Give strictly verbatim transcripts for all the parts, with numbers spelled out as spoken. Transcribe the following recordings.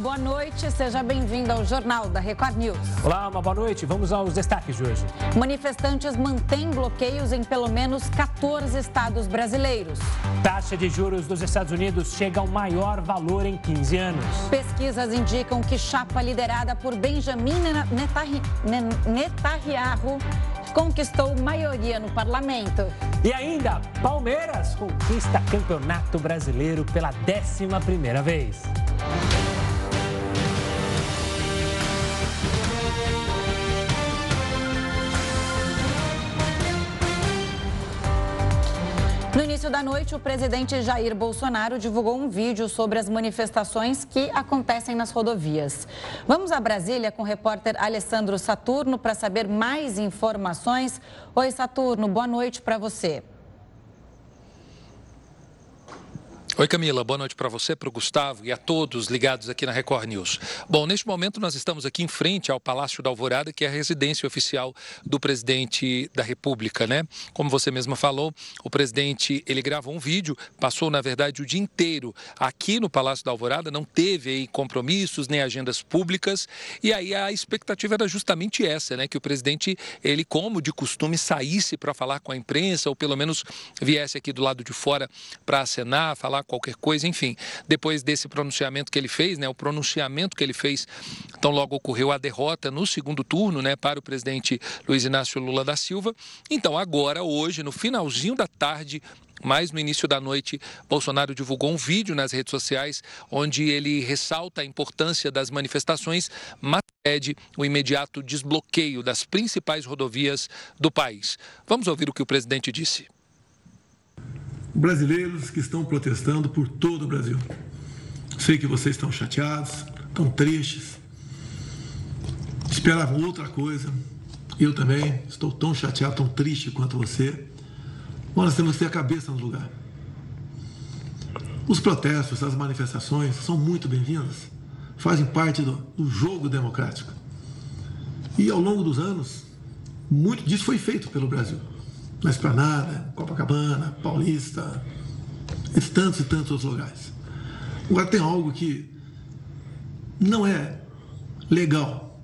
boa noite, seja bem-vindo ao Jornal da Record News. Olá, uma boa noite, vamos aos destaques de hoje. Manifestantes mantêm bloqueios em pelo menos quatorze estados brasileiros. Taxa de juros dos Estados Unidos chega ao maior valor em quinze anos. Pesquisas indicam que chapa liderada por Benjamin Netanyahu conquistou maioria no parlamento. E ainda, Palmeiras conquista campeonato brasileiro pela décima primeira vez. No início da noite, o presidente Jair Bolsonaro divulgou um vídeo sobre as manifestações que acontecem nas rodovias. Vamos a Brasília com o repórter Alessandro Saturno para saber mais informações. Oi, Saturno, boa noite para você. Oi, Camila. Boa noite para você, para o Gustavo e a todos ligados aqui na Record News. Bom, neste momento nós estamos aqui em frente ao Palácio da Alvorada, que é a residência oficial do presidente da República, né? Como você mesma falou, o presidente, ele gravou um vídeo, passou, na verdade, o dia inteiro aqui no Palácio da Alvorada, não teve aí compromissos nem agendas públicas, e aí a expectativa era justamente essa, né? Que o presidente, ele, como de costume, saísse para falar com a imprensa, ou pelo menos viesse aqui do lado de fora para acenar, falar qualquer coisa, enfim. Depois desse pronunciamento que ele fez, né, o pronunciamento que ele fez, então logo ocorreu a derrota no segundo turno, né, para o presidente Luiz Inácio Lula da Silva. Então agora, hoje, no finalzinho da tarde, mas no início da noite, Bolsonaro divulgou um vídeo nas redes sociais onde ele ressalta a importância das manifestações, mas pede o imediato desbloqueio das principais rodovias do país. Vamos ouvir o que o presidente disse. Brasileiros que estão protestando por todo o Brasil. Sei que vocês estão chateados, estão tristes. Esperavam outra coisa. Eu também estou tão chateado, tão triste quanto você. Mas nós temos que ter a cabeça no lugar. Os protestos, as manifestações são muito bem-vindas. Fazem parte do, do jogo democrático. E ao longo dos anos, muito disso foi feito pelo Brasil. Na Esplanada, Copacabana, Paulista, entre tantos e tantos outros lugares. Agora tem algo que não é legal.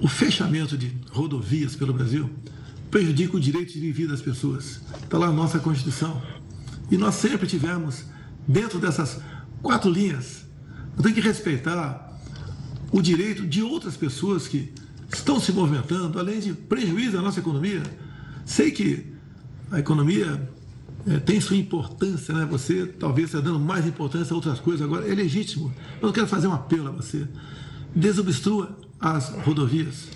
O fechamento de rodovias pelo Brasil prejudica o direito de vida das pessoas. Está lá a nossa Constituição. E nós sempre tivemos, dentro dessas quatro linhas, nós temos que respeitar o direito de outras pessoas que estão se movimentando, além de prejuízo à nossa economia. Sei que a economia é, tem sua importância, né? Você talvez está dando mais importância a outras coisas agora, é legítimo. Mas eu quero fazer um apelo a você. Desobstrua as rodovias.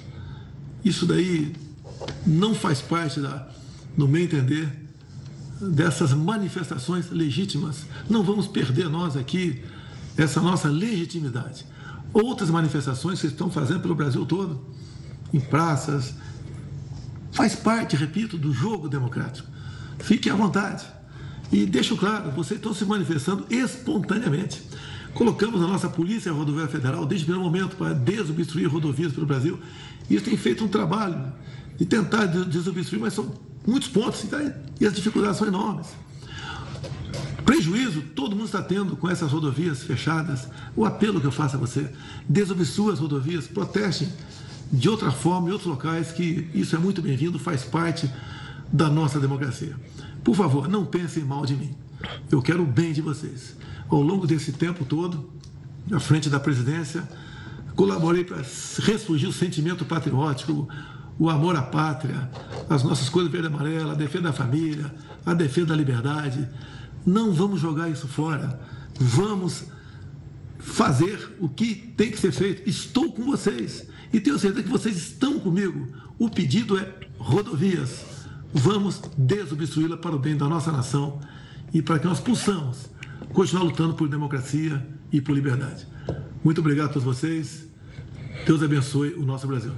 Isso daí não faz parte, da, no meu entender, dessas manifestações legítimas. Não vamos perder nós aqui essa nossa legitimidade. Outras manifestações que estão fazendo pelo Brasil todo, em praças, faz parte, repito, do jogo democrático. Fique à vontade. E deixo claro, vocês estão se manifestando espontaneamente. Colocamos a nossa Polícia Rodoviária Federal, desde o primeiro momento, para desobstruir rodovias pelo Brasil. Isso tem feito um trabalho de tentar desobstruir, mas são muitos pontos e as dificuldades são enormes. Prejuízo todo mundo está tendo com essas rodovias fechadas. O apelo que eu faço a você, desobstrua as rodovias, protestem de outra forma, em outros locais, que isso é muito bem-vindo, faz parte da nossa democracia. Por favor, não pensem mal de mim. Eu quero o bem de vocês. Ao longo desse tempo todo, à frente da presidência, colaborei para ressurgir o sentimento patriótico, o amor à pátria, as nossas coisas verde e amarela, a defesa da família, a defesa da liberdade. Não vamos jogar isso fora. Vamos fazer o que tem que ser feito. Estou com vocês. E tenho certeza que vocês estão comigo. O pedido é rodovias. Vamos desobstruí-la para o bem da nossa nação e para que nós possamos continuar lutando por democracia e por liberdade. Muito obrigado a todos vocês. Deus abençoe o nosso Brasil.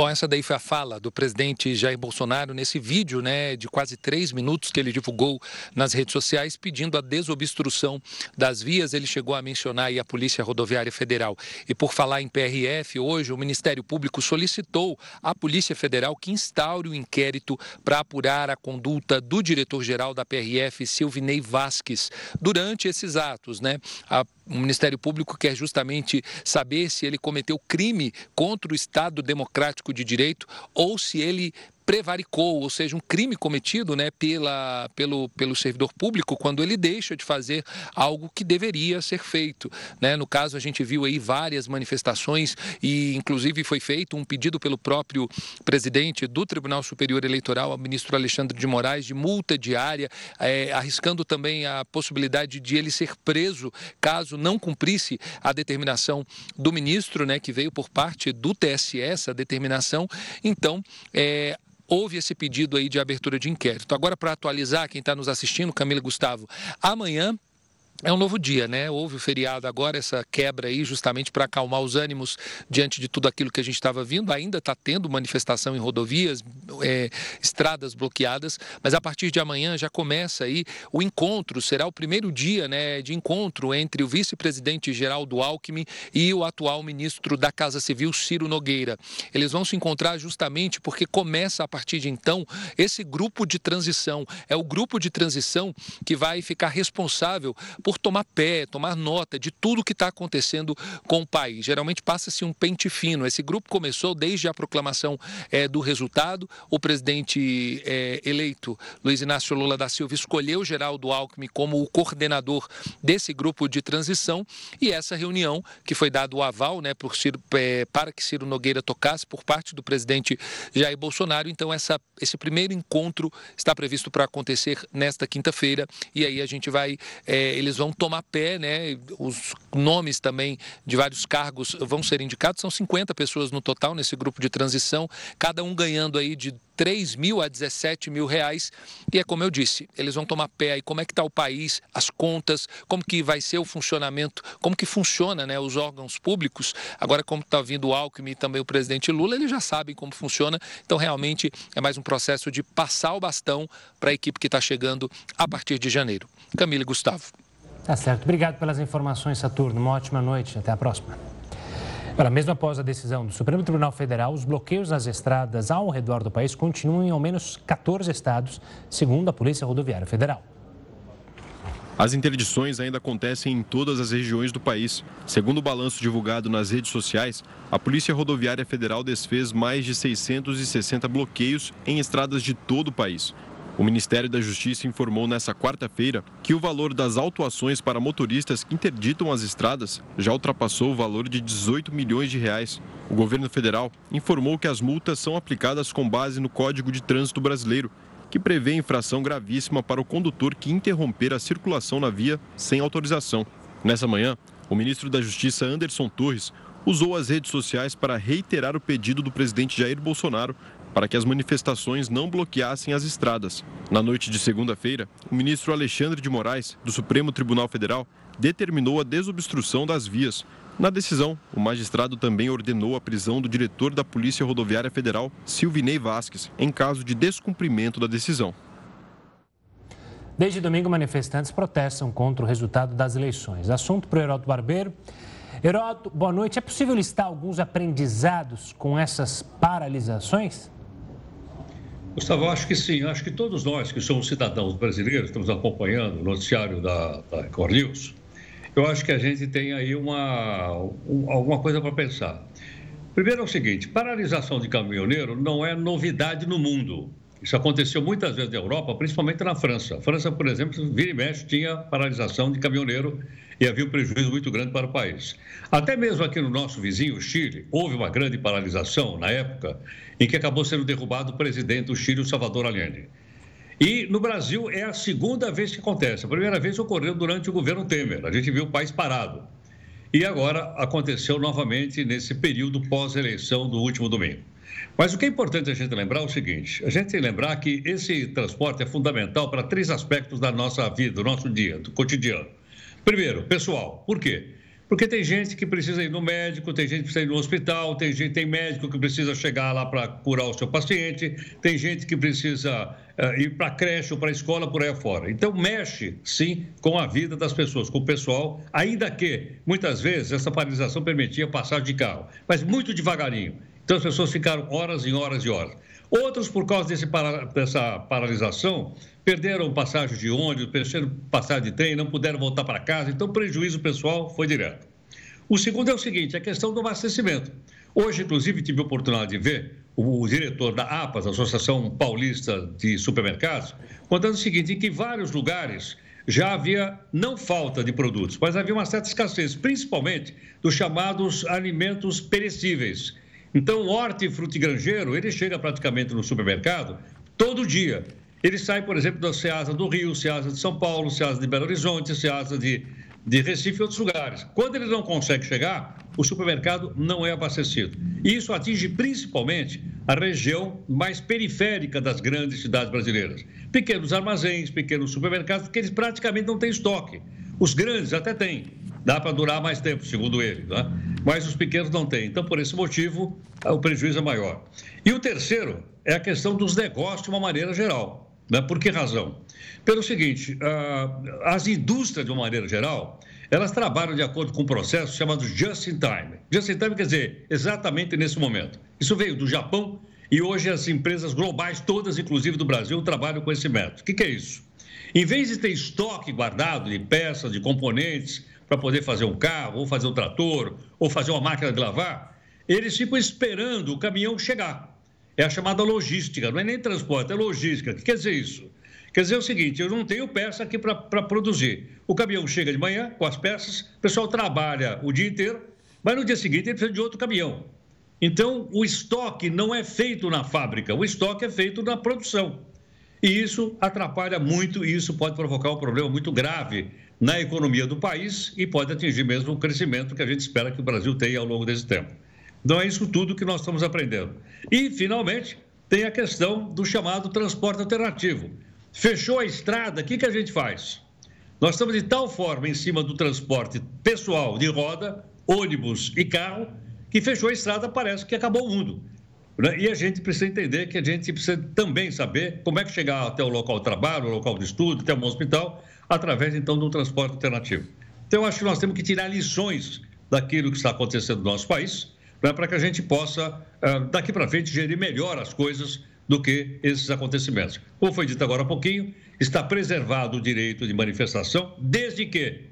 Bom, essa daí foi a fala do presidente Jair Bolsonaro nesse vídeo, né, de quase três minutos que ele divulgou nas redes sociais pedindo a desobstrução das vias. Ele chegou a mencionar aí a Polícia Rodoviária Federal. E por falar em P R F, hoje o Ministério Público solicitou à Polícia Federal que instaure o inquérito para apurar a conduta do diretor-geral da P R F, Silvinei Vasquez, durante esses atos, né? A O Ministério Público quer justamente saber se ele cometeu crime contra o Estado Democrático de Direito ou se ele prevaricou, ou seja, um crime cometido, né, pela, pelo, pelo servidor público quando ele deixa de fazer algo que deveria ser feito, né? No caso, a gente viu aí várias manifestações e, inclusive, foi feito um pedido pelo próprio presidente do Tribunal Superior Eleitoral, ao ministro Alexandre de Moraes, de multa diária, é, arriscando também a possibilidade de ele ser preso caso não cumprisse a determinação do ministro, né, que veio por parte do T S E, essa determinação. Então, é... houve esse pedido aí de abertura de inquérito. Agora, para atualizar quem está nos assistindo, Camila, Gustavo, amanhã é um novo dia, né? Houve o feriado agora, essa quebra aí, justamente para acalmar os ânimos diante de tudo aquilo que a gente estava vendo. Ainda está tendo manifestação em rodovias, é, estradas bloqueadas, mas a partir de amanhã já começa aí o encontro. Será o primeiro dia, né, de encontro entre o vice-presidente Geraldo Alckmin e o atual ministro da Casa Civil, Ciro Nogueira. Eles vão se encontrar justamente porque começa a partir de então esse grupo de transição. É o grupo de transição que vai ficar responsável por por tomar pé, tomar nota de tudo que está acontecendo com o país. Geralmente passa-se um pente fino. Esse grupo começou desde a proclamação é, do resultado. O presidente é, eleito, Luiz Inácio Lula da Silva, escolheu Geraldo Alckmin como o coordenador desse grupo de transição, e essa reunião, que foi dado o aval, né, por Ciro, é, para que Ciro Nogueira tocasse por parte do presidente Jair Bolsonaro. Então, essa, esse primeiro encontro está previsto para acontecer nesta quinta-feira, e aí a gente vai... É, eles vão tomar pé, né? Os nomes também de vários cargos vão ser indicados. São cinquenta pessoas no total nesse grupo de transição, cada um ganhando aí de três mil a dezessete mil reais. E é como eu disse, eles vão tomar pé aí como é que está o país, as contas, como que vai ser o funcionamento, como que funciona, né, os órgãos públicos. Agora, como está vindo o Alckmin e também o presidente Lula, eles já sabem como funciona. Então, realmente, é mais um processo de passar o bastão para a equipe que está chegando a partir de janeiro. Camila e Gustavo. Tá certo. Obrigado pelas informações, Saturno. Uma ótima noite. Até a próxima. Agora, mesmo após a decisão do Supremo Tribunal Federal, os bloqueios nas estradas ao redor do país continuam em ao menos quatorze estados, segundo a Polícia Rodoviária Federal. As interdições ainda acontecem em todas as regiões do país. Segundo o balanço divulgado nas redes sociais, a Polícia Rodoviária Federal desfez mais de seiscentos e sessenta bloqueios em estradas de todo o país. O Ministério da Justiça informou nesta quarta-feira que o valor das autuações para motoristas que interditam as estradas já ultrapassou o valor de dezoito milhões de reais. O governo federal informou que as multas são aplicadas com base no Código de Trânsito Brasileiro, que prevê infração gravíssima para o condutor que interromper a circulação na via sem autorização. Nessa manhã, o ministro da Justiça, Anderson Torres, usou as redes sociais para reiterar o pedido do presidente Jair Bolsonaro para que as manifestações não bloqueassem as estradas. Na noite de segunda-feira, o ministro Alexandre de Moraes, do Supremo Tribunal Federal, determinou a desobstrução das vias. Na decisão, o magistrado também ordenou a prisão do diretor da Polícia Rodoviária Federal, Silvinei Vasquez, em caso de descumprimento da decisão. Desde domingo, manifestantes protestam contra o resultado das eleições. Assunto para o Heródoto Barbeiro. Heródoto, boa noite. É possível listar alguns aprendizados com essas paralisações? Gustavo, acho que sim. Acho que todos nós que somos cidadãos brasileiros, estamos acompanhando o noticiário da, da Record News, eu acho que a gente tem aí uma, um, alguma coisa para pensar. Primeiro é o seguinte, paralisação de caminhoneiro não é novidade no mundo. Isso aconteceu muitas vezes na Europa, principalmente na França. A França, por exemplo, vira e mexe, tinha paralisação de caminhoneiro e havia um prejuízo muito grande para o país. Até mesmo aqui no nosso vizinho, o Chile, houve uma grande paralisação na época em que acabou sendo derrubado o presidente do Chile, o Salvador Allende. E no Brasil é a segunda vez que acontece. A primeira vez ocorreu durante o governo Temer, a gente viu o país parado. E agora aconteceu novamente nesse período pós-eleição do último domingo. Mas o que é importante a gente lembrar é o seguinte, a gente tem que lembrar que esse transporte é fundamental para três aspectos da nossa vida, do nosso dia, do cotidiano. Primeiro, pessoal, por quê? Porque tem gente que precisa ir no médico, tem gente que precisa ir no hospital, tem, gente, tem médico que precisa chegar lá para curar o seu paciente, tem gente que precisa uh, ir para a creche ou para a escola, por aí afora. Então, mexe, sim, com a vida das pessoas, com o pessoal, ainda que, muitas vezes, essa paralisação permitia passar de carro, mas muito devagarinho. Então, as pessoas ficaram horas e horas e horas. Outros, por causa desse para, dessa paralisação, perderam passagem de ônibus, perderam passagem de trem, não puderam voltar para casa, então o prejuízo pessoal foi direto. O segundo é o seguinte, a questão do abastecimento. Hoje, inclusive, tive a oportunidade de ver o diretor da APAS, Associação Paulista de Supermercados, contando o seguinte, que em vários lugares já havia não falta de produtos, mas havia uma certa escassez, principalmente dos chamados alimentos perecíveis. Então, o hortifruti granjeiro, ele chega praticamente no supermercado todo dia. Ele sai, por exemplo, da Ceasa do Rio, Ceasa de São Paulo, Ceasa de Belo Horizonte, Ceasa de, de Recife e outros lugares. Quando ele não consegue chegar, o supermercado não é abastecido. E isso atinge principalmente a região mais periférica das grandes cidades brasileiras. Pequenos armazéns, pequenos supermercados, porque eles praticamente não têm estoque. Os grandes até têm. Dá para durar mais tempo, segundo ele, né? Mas os pequenos não têm. Então, por esse motivo, o prejuízo é maior. E o terceiro é a questão dos negócios de uma maneira geral. Né? Por que razão? Pelo seguinte, as indústrias, de uma maneira geral, elas trabalham de acordo com um processo chamado just in time. Just in time quer dizer exatamente nesse momento. Isso veio do Japão e hoje as empresas globais, todas, inclusive do Brasil, trabalham com esse método. O que é isso? Em vez de ter estoque guardado de peças, de componentes, para poder fazer um carro, ou fazer um trator, ou fazer uma máquina de lavar, eles ficam esperando o caminhão chegar. É a chamada logística, não é nem transporte, é logística. O que quer dizer isso? Quer dizer o seguinte, eu não tenho peça aqui para produzir. O caminhão chega de manhã com as peças, o pessoal trabalha o dia inteiro, mas no dia seguinte ele precisa de outro caminhão. Então, o estoque não é feito na fábrica, o estoque é feito na produção. E isso atrapalha muito e isso pode provocar um problema muito grave na economia do país e pode atingir mesmo o crescimento que a gente espera que o Brasil tenha ao longo desse tempo. Então, é isso tudo que nós estamos aprendendo. E, finalmente, tem a questão do chamado transporte alternativo. Fechou a estrada, o que, que a gente faz? Nós estamos de tal forma em cima do transporte pessoal de roda, ônibus e carro, que fechou a estrada, parece que acabou o mundo. E a gente precisa entender que a gente precisa também saber como é que chegar até o local de trabalho, o local de estudo, até um hospital, através, então, de um transporte alternativo. Então, eu acho que nós temos que tirar lições daquilo que está acontecendo no nosso país, né, para que a gente possa, daqui para frente, gerir melhor as coisas do que esses acontecimentos. Como foi dito agora há pouquinho, está preservado o direito de manifestação, desde que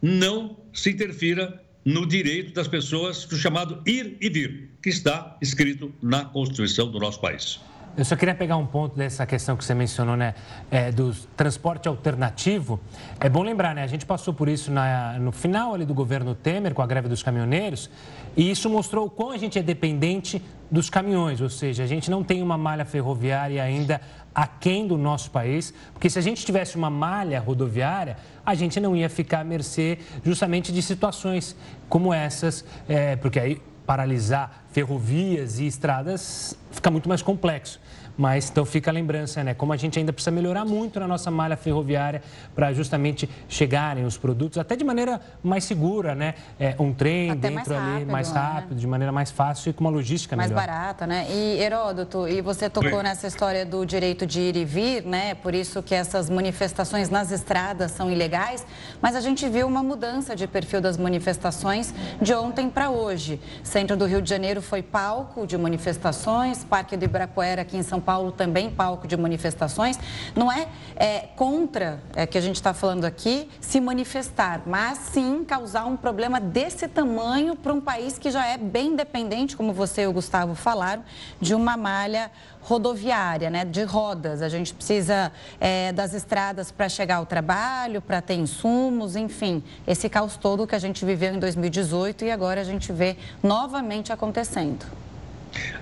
não se interfira no direito das pessoas, do chamado ir e vir, que está escrito na Constituição do nosso país. Eu só queria pegar um ponto dessa questão que você mencionou, né, é, do transporte alternativo. É bom lembrar, né, a gente passou por isso na, no final ali do governo Temer, com a greve dos caminhoneiros, e isso mostrou o quão a gente é dependente dos caminhões, ou seja, a gente não tem uma malha ferroviária ainda aquém do nosso país, porque se a gente tivesse uma malha rodoviária, a gente não ia ficar à mercê justamente de situações como essas, é, porque aí paralisar ferrovias e estradas fica muito mais complexo. Mas então fica a lembrança, né? Como a gente ainda precisa melhorar muito na nossa malha ferroviária para justamente chegarem os produtos, até de maneira mais segura, né? É, um trem até dentro mais rápido, ali, mais rápido, né? De maneira mais fácil e com uma logística mais melhor. Mais barata, né? E Heródoto, e você tocou nessa história do direito de ir e vir, né? Por isso que essas manifestações nas estradas são ilegais, mas a gente viu uma mudança de perfil das manifestações de ontem para hoje. Centro do Rio de Janeiro foi palco de manifestações, Parque do Ibirapuera aqui em São Paulo também palco de manifestações. Não é, é contra é, que a gente está falando aqui se manifestar, mas sim causar um problema desse tamanho para um país que já é bem dependente, como você e o Gustavo falaram, de uma malha rodoviária, né, de rodas. A gente precisa é, das estradas para chegar ao trabalho, para ter insumos, enfim, esse caos todo que a gente viveu em dois mil e dezoito e agora a gente vê novamente acontecendo.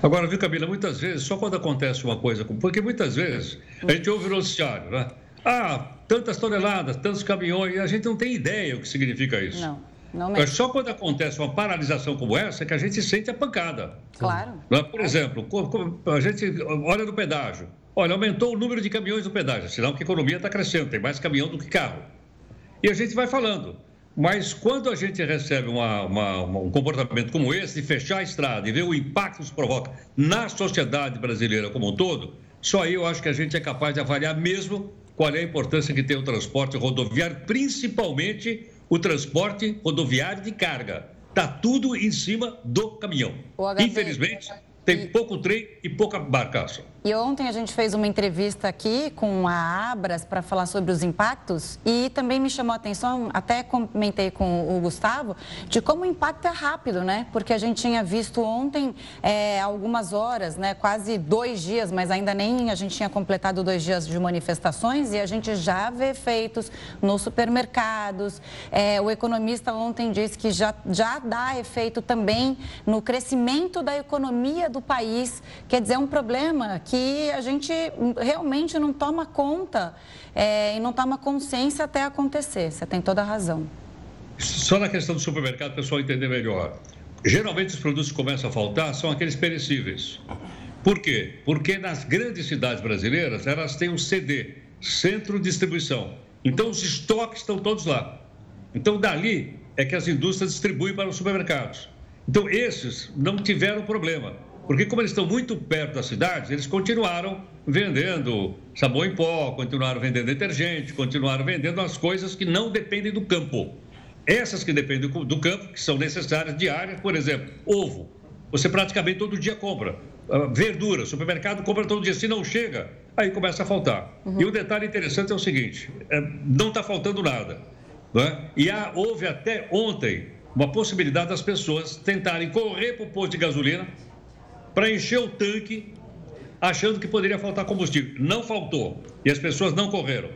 Agora, viu, Camila, muitas vezes, só quando acontece uma coisa, porque muitas vezes a gente ouve o noticiário, né? Ah, tantas toneladas, tantos caminhões, e a gente não tem ideia o que significa isso. Não, não mesmo. Mas só quando acontece uma paralisação como essa que a gente sente a pancada. Claro. Né? Por exemplo, a gente olha no pedágio, olha, aumentou o número de caminhões no pedágio, sinal que a economia está crescendo, tem mais caminhão do que carro. E a gente vai falando. Mas quando a gente recebe uma, uma, um comportamento como esse, de fechar a estrada e ver o impacto que isso provoca na sociedade brasileira como um todo, só aí eu acho que a gente é capaz de avaliar mesmo qual é a importância que tem o transporte rodoviário, principalmente o transporte rodoviário de carga. Está tudo em cima do caminhão. Infelizmente, tem pouco trem e pouca barcaça. E ontem a gente fez uma entrevista aqui com a Abras para falar sobre os impactos e também me chamou a atenção, até comentei com o Gustavo, de como o impacto é rápido, né? Porque a gente tinha visto ontem é, algumas horas, né? Quase dois dias, mas ainda nem a gente tinha completado dois dias de manifestações e a gente já vê efeitos nos supermercados. É, o economista ontem disse que já, já dá efeito também no crescimento da economia do país. Quer dizer, é um problema que... que a gente realmente não toma conta é, e não toma consciência até acontecer. Você tem toda a razão. Só na questão do supermercado, o pessoal entender melhor. Geralmente, os produtos que começam a faltar são aqueles perecíveis. Por quê? Porque nas grandes cidades brasileiras, elas têm um C D, Centro de Distribuição. Então, os estoques estão todos lá. Então, dali é que as indústrias distribuem para os supermercados. Então, esses não tiveram problema. Porque como eles estão muito perto das cidades, eles continuaram vendendo sabão em pó, continuaram vendendo detergente, continuaram vendendo as coisas que não dependem do campo. Essas que dependem do campo, que são necessárias diárias, por exemplo, ovo. Você praticamente todo dia compra. Verdura, supermercado compra todo dia, se não chega, aí começa a faltar. Uhum. E um detalhe interessante é o seguinte, não está faltando nada, não é? E há, houve até ontem uma possibilidade das pessoas tentarem correr para o posto de gasolina para encher o tanque, achando que poderia faltar combustível. Não faltou, e as pessoas não correram.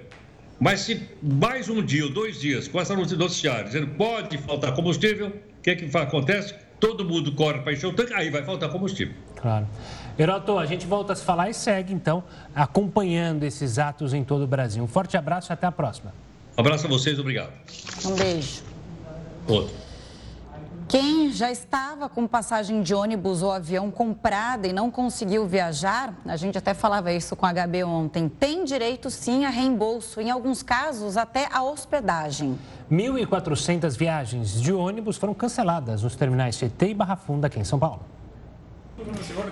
Mas se mais um dia ou dois dias, com essa noticiária, dizendo pode faltar combustível, o que é que acontece? Todo mundo corre para encher o tanque, aí vai faltar combustível. Claro. Heródoto, a gente volta a se falar e segue, então, acompanhando esses atos em todo o Brasil. Um forte abraço e até a próxima. Um abraço a vocês, obrigado. Um beijo. Outro. Quem já estava com passagem de ônibus ou avião comprada e não conseguiu viajar, a gente até falava isso com a H B ontem, tem direito sim a reembolso, em alguns casos até a hospedagem. mil e quatrocentas viagens de ônibus foram canceladas nos terminais Tietê e Barra Funda aqui em São Paulo.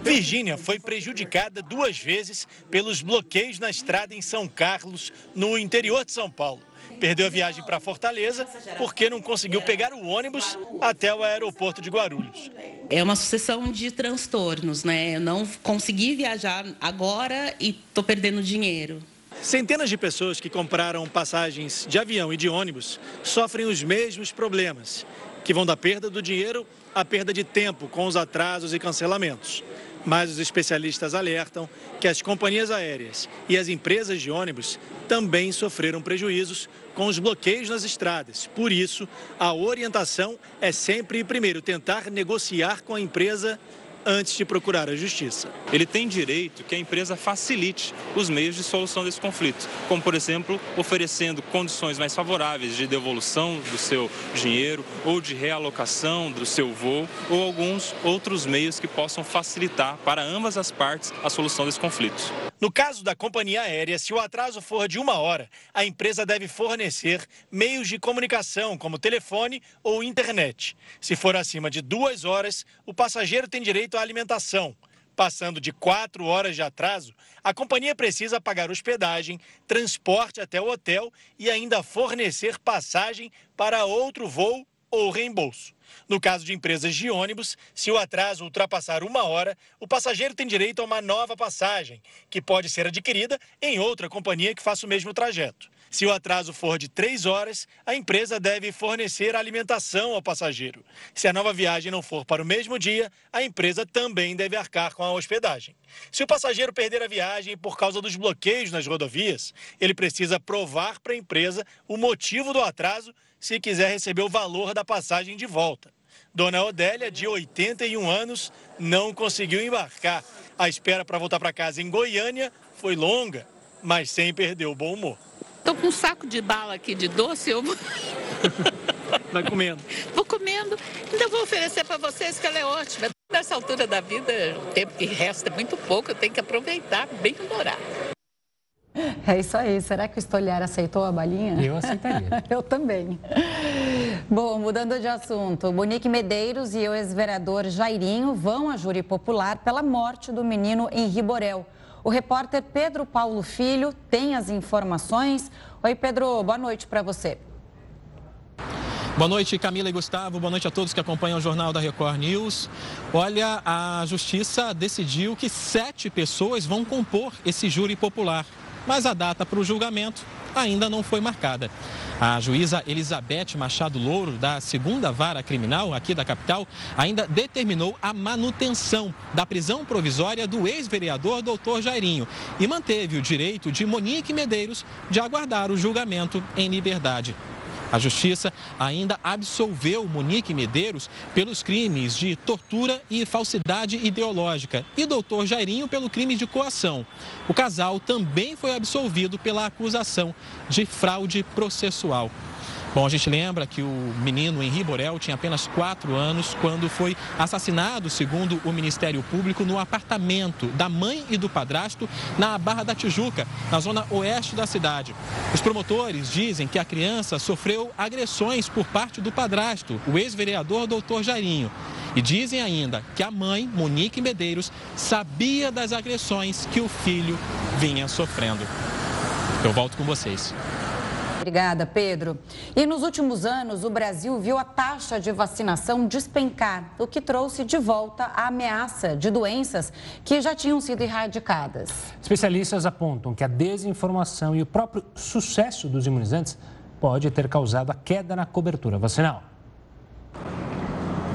Virgínia foi prejudicada duas vezes pelos bloqueios na estrada em São Carlos, no interior de São Paulo. Perdeu a viagem para Fortaleza porque não conseguiu pegar o ônibus até o aeroporto de Guarulhos. É uma sucessão de transtornos, né? Eu não consegui viajar agora e estou perdendo dinheiro. Centenas de pessoas que compraram passagens de avião e de ônibus sofrem os mesmos problemas, que vão da perda do dinheiro à perda de tempo com os atrasos e cancelamentos. Mas os especialistas alertam que as companhias aéreas e as empresas de ônibus também sofreram prejuízos com os bloqueios nas estradas. Por isso, a orientação é sempre, primeiro, tentar negociar com a empresa antes de procurar a justiça. Ele tem direito que a empresa facilite os meios de solução desse conflito, como, por exemplo, oferecendo condições mais favoráveis de devolução do seu dinheiro ou de realocação do seu voo ou alguns outros meios que possam facilitar para ambas as partes a solução desse conflito. No caso da companhia aérea, se o atraso for de uma hora, a empresa deve fornecer meios de comunicação, como telefone ou internet. Se for acima de duas horas, o passageiro tem direito à alimentação. Passando de quatro horas de atraso, a companhia precisa pagar hospedagem, transporte até o hotel e ainda fornecer passagem para outro voo ou reembolso. No caso de empresas de ônibus, se o atraso ultrapassar uma hora, o passageiro tem direito a uma nova passagem, que pode ser adquirida em outra companhia que faça o mesmo trajeto. Se o atraso for de três horas, a empresa deve fornecer alimentação ao passageiro. Se a nova viagem não for para o mesmo dia, a empresa também deve arcar com a hospedagem. Se o passageiro perder a viagem por causa dos bloqueios nas rodovias, ele precisa provar para a empresa o motivo do atraso se quiser receber o valor da passagem de volta. Dona Odélia, de oitenta e um anos, não conseguiu embarcar. A espera para voltar para casa em Goiânia foi longa, mas sem perder o bom humor. Estou com um saco de bala aqui de doce, eu vou... Vai comendo. Vou comendo, ainda vou oferecer para vocês que ela é ótima. Nessa altura da vida, o tempo que resta é muito pouco, eu tenho que aproveitar, bem melhorar. É isso aí. Será que o Estoliar aceitou a balinha? Eu aceitaria. Eu também. Bom, mudando de assunto, Monique Medeiros e o ex-vereador Jairinho vão a júri popular pela morte do menino Henri Borel. O repórter Pedro Paulo Filho tem as informações. Oi, Pedro, boa noite para você. Boa noite, Camila e Gustavo. Boa noite a todos que acompanham o Jornal da Record News. Olha, a Justiça decidiu que sete pessoas vão compor esse júri popular, mas a data para o julgamento ainda não foi marcada. A juíza Elisabete Machado Louro, da segunda vara criminal aqui da capital, ainda determinou a manutenção da prisão provisória do ex-vereador doutor Jairinho e manteve o direito de Monique Medeiros de aguardar o julgamento em liberdade. A Justiça ainda absolveu Monique Medeiros pelos crimes de tortura e falsidade ideológica e doutor Jairinho pelo crime de coação. O casal também foi absolvido pela acusação de fraude processual. Bom, a gente lembra que o menino Henri Borel tinha apenas quatro anos quando foi assassinado, segundo o Ministério Público, no apartamento da mãe e do padrasto na Barra da Tijuca, na zona oeste da cidade. Os promotores dizem que a criança sofreu agressões por parte do padrasto, o ex-vereador doutor Jairinho. E dizem ainda que a mãe, Monique Medeiros, sabia das agressões que o filho vinha sofrendo. Eu volto com vocês. Obrigada, Pedro. E nos últimos anos, o Brasil viu a taxa de vacinação despencar, o que trouxe de volta a ameaça de doenças que já tinham sido erradicadas. Especialistas apontam que a desinformação e o próprio sucesso dos imunizantes pode ter causado a queda na cobertura vacinal.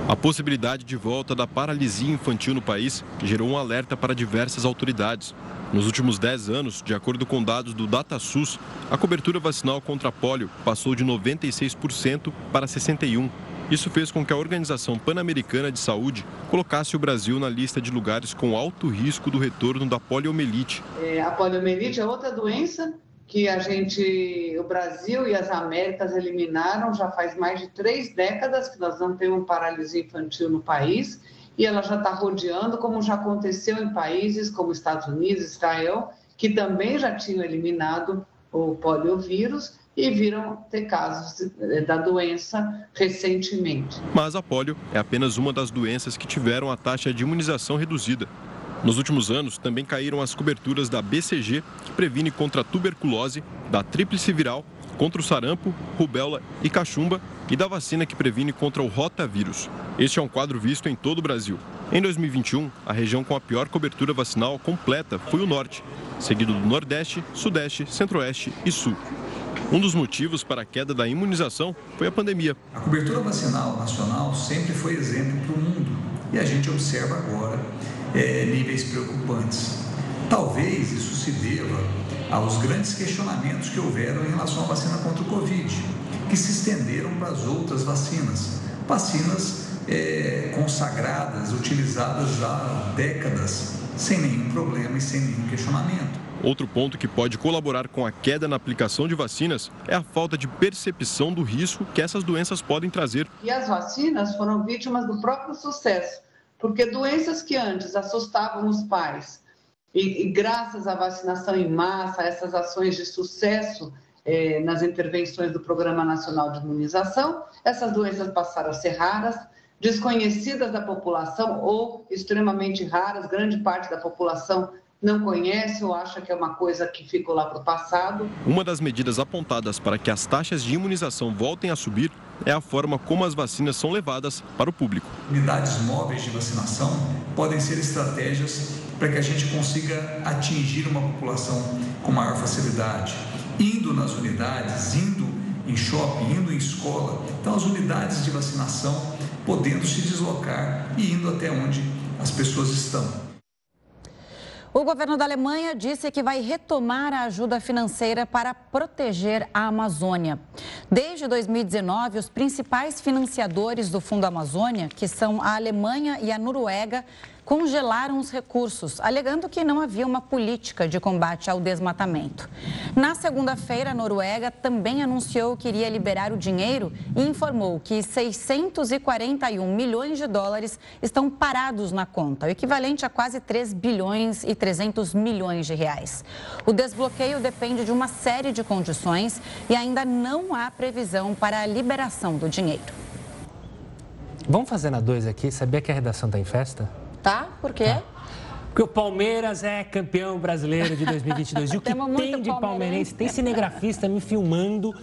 A possibilidade de volta da paralisia infantil no país gerou um alerta para diversas autoridades. Nos últimos dez anos, de acordo com dados do DataSUS, a cobertura vacinal contra pólio passou de noventa e seis por cento para sessenta e um por cento. Isso fez com que a Organização Pan-Americana de Saúde colocasse o Brasil na lista de lugares com alto risco do retorno da poliomielite. É, a poliomielite é outra doença que a gente, o Brasil e as Américas eliminaram já faz mais de três décadas que nós não temos paralisia infantil no país e ela já está rodeando, como já aconteceu em países como Estados Unidos, Israel, que também já tinham eliminado o poliovírus e viram ter casos da doença recentemente. Mas a polio é apenas uma das doenças que tiveram a taxa de imunização reduzida. Nos últimos anos, também caíram as coberturas da B C G, que previne contra a tuberculose, da tríplice viral, contra o sarampo, rubéola e cachumba, e da vacina que previne contra o rotavírus. Este é um quadro visto em todo o Brasil. Em dois mil e vinte e um, a região com a pior cobertura vacinal completa foi o Norte, seguido do Nordeste, Sudeste, Centro-Oeste e Sul. Um dos motivos para a queda da imunização foi a pandemia. A cobertura vacinal nacional sempre foi exemplo para o mundo, e a gente observa agora É, níveis preocupantes. Talvez isso se deva aos grandes questionamentos que houveram em relação à vacina contra o Covid, que se estenderam para as outras vacinas, vacinas é, consagradas, utilizadas já há décadas, sem nenhum problema e sem nenhum questionamento. Outro ponto que pode colaborar com a queda na aplicação de vacinas é a falta de percepção do risco que essas doenças podem trazer. E as vacinas foram vítimas do próprio sucesso. Porque doenças que antes assustavam os pais e, e graças à vacinação em massa, essas ações de sucesso eh, nas intervenções do Programa Nacional de Imunização, essas doenças passaram a ser raras, desconhecidas da população ou extremamente raras, grande parte da população não conhece ou acha que é uma coisa que ficou lá para o passado. Uma das medidas apontadas para que as taxas de imunização voltem a subir é a forma como as vacinas são levadas para o público. Unidades móveis de vacinação podem ser estratégias para que a gente consiga atingir uma população com maior facilidade, indo nas unidades, indo em shopping, indo em escola. Então, as unidades de vacinação podendo se deslocar e indo até onde as pessoas estão. O governo da Alemanha disse que vai retomar a ajuda financeira para proteger a Amazônia. Desde dois mil e dezenove, os principais financiadores do Fundo Amazônia, que são a Alemanha e a Noruega, congelaram os recursos, alegando que não havia uma política de combate ao desmatamento. Na segunda-feira, a Noruega também anunciou que iria liberar o dinheiro e informou que seiscentos e quarenta e um milhões de dólares estão parados na conta, o equivalente a quase três bilhões e trezentos milhões de reais. O desbloqueio depende de uma série de condições e ainda não há previsão para a liberação do dinheiro. Vamos fazer na dois aqui, sabia que a redação tá em festa? Tá? Por quê? Tá. Porque o Palmeiras é campeão brasileiro de dois mil e vinte e dois. E o que tem de palmeirense? Tem cinegrafista me filmando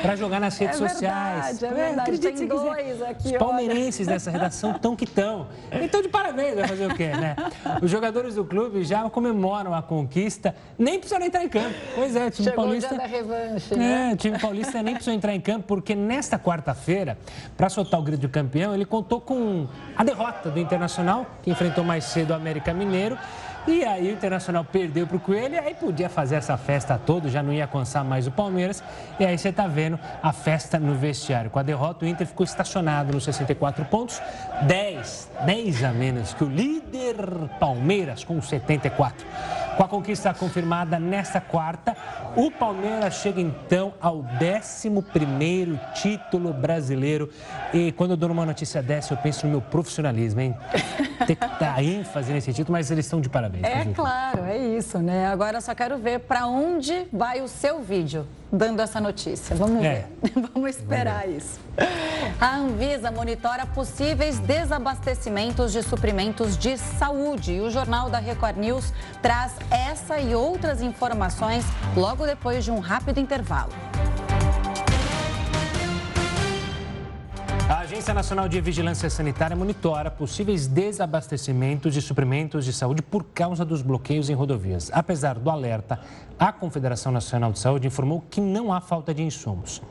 para jogar nas redes é verdade, sociais. É verdade, é, tem dois aqui. Os palmeirenses olha. dessa redação tão que tão. Então, de parabéns, vai fazer o quê, né? Os jogadores do clube já comemoram a conquista, nem precisaram entrar em campo. Pois é, o time Chegou paulista... Chegou o dia da revanche, né? É, o time paulista nem precisou entrar em campo, porque nesta quarta-feira, para soltar o grito de campeão, ele contou com a derrota do Internacional, que enfrentou mais cedo o América Mineiro. E aí o Internacional perdeu para o Coelho, aí podia fazer essa festa toda, já não ia alcançar mais o Palmeiras. E aí você está vendo a festa no vestiário. Com a derrota, o Inter ficou estacionado nos sessenta e quatro pontos, dez, dez a menos que o líder Palmeiras com setenta e quatro. Com a conquista confirmada nesta quarta, o Palmeiras chega então ao décimo primeiro título brasileiro. E quando eu dou uma notícia dessa, eu penso no meu profissionalismo, hein? Tem que dar ênfase nesse título, mas eles estão de parabéns. É claro, é isso, né? Agora eu só quero ver para onde vai o seu vídeo dando essa notícia. Vamos ver. É. Vamos esperar Vamos ver. isso. A Anvisa monitora possíveis desabastecimentos de suprimentos de saúde. E o Jornal da Record News traz essa e outras informações logo depois de um rápido intervalo. A Agência Nacional de Vigilância Sanitária monitora possíveis desabastecimentos de suprimentos de saúde por causa dos bloqueios em rodovias. Apesar do alerta, a Confederação Nacional de Saúde informou que não há falta de insumos.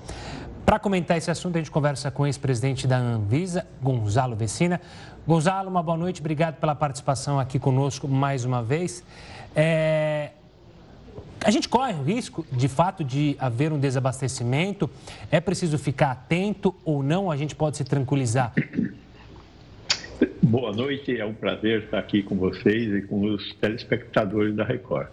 Para comentar esse assunto, a gente conversa com o ex-presidente da Anvisa, Gonzalo Vecina. Gonzalo, uma boa noite, obrigado pela participação aqui conosco mais uma vez. É... A gente corre o risco, de fato, de haver um desabastecimento? É preciso ficar atento ou não? A gente pode se tranquilizar? Boa noite, é um prazer estar aqui com vocês e com os telespectadores da Record.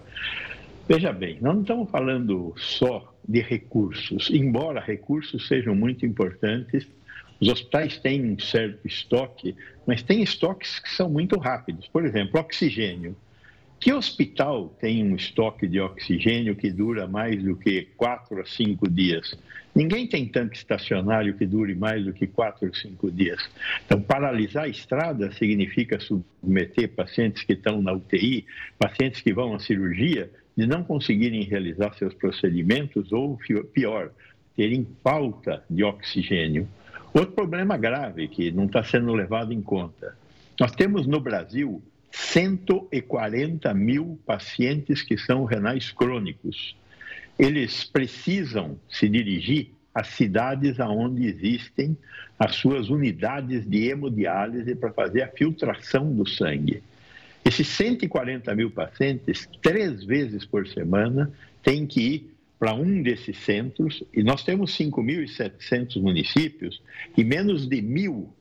Veja bem, nós não estamos falando só de recursos, embora recursos sejam muito importantes. Os hospitais têm um certo estoque, mas tem estoques que são muito rápidos. Por exemplo, oxigênio. Que hospital tem um estoque de oxigênio que dura mais do que quatro a cinco dias? Ninguém tem tanque estacionário que dure mais do que quatro ou cinco dias. Então, paralisar a estrada significa submeter pacientes que estão na U T I, pacientes que vão à cirurgia, de não conseguirem realizar seus procedimentos ou, pior, terem falta de oxigênio. Outro problema grave que não está sendo levado em conta. Nós temos no Brasil cento e quarenta mil pacientes que são renais crônicos. Eles precisam se dirigir às cidades onde existem as suas unidades de hemodiálise para fazer a filtração do sangue. Esses cento e quarenta mil pacientes, três vezes por semana, têm que ir para um desses centros, e nós temos cinco mil e setecentos municípios e menos de mil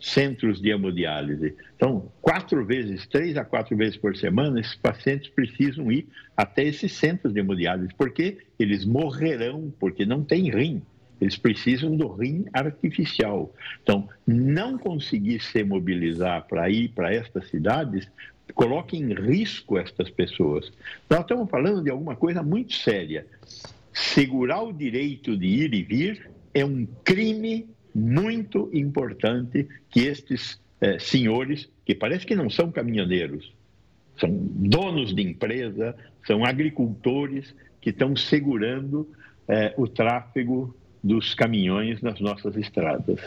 centros de hemodiálise. Então, quatro vezes, três a quatro vezes por semana, esses pacientes precisam ir até esses centros de hemodiálise, porque eles morrerão, porque não tem rim. Eles precisam do rim artificial. Então, não conseguir se mobilizar para ir para estas cidades, coloca em risco estas pessoas. Nós estamos falando de alguma coisa muito séria. Segurar o direito de ir e vir é um crime muito importante que estes eh, senhores, que parece que não são caminhoneiros, são donos de empresa, são agricultores que estão segurando eh, o tráfego dos caminhões nas nossas estradas.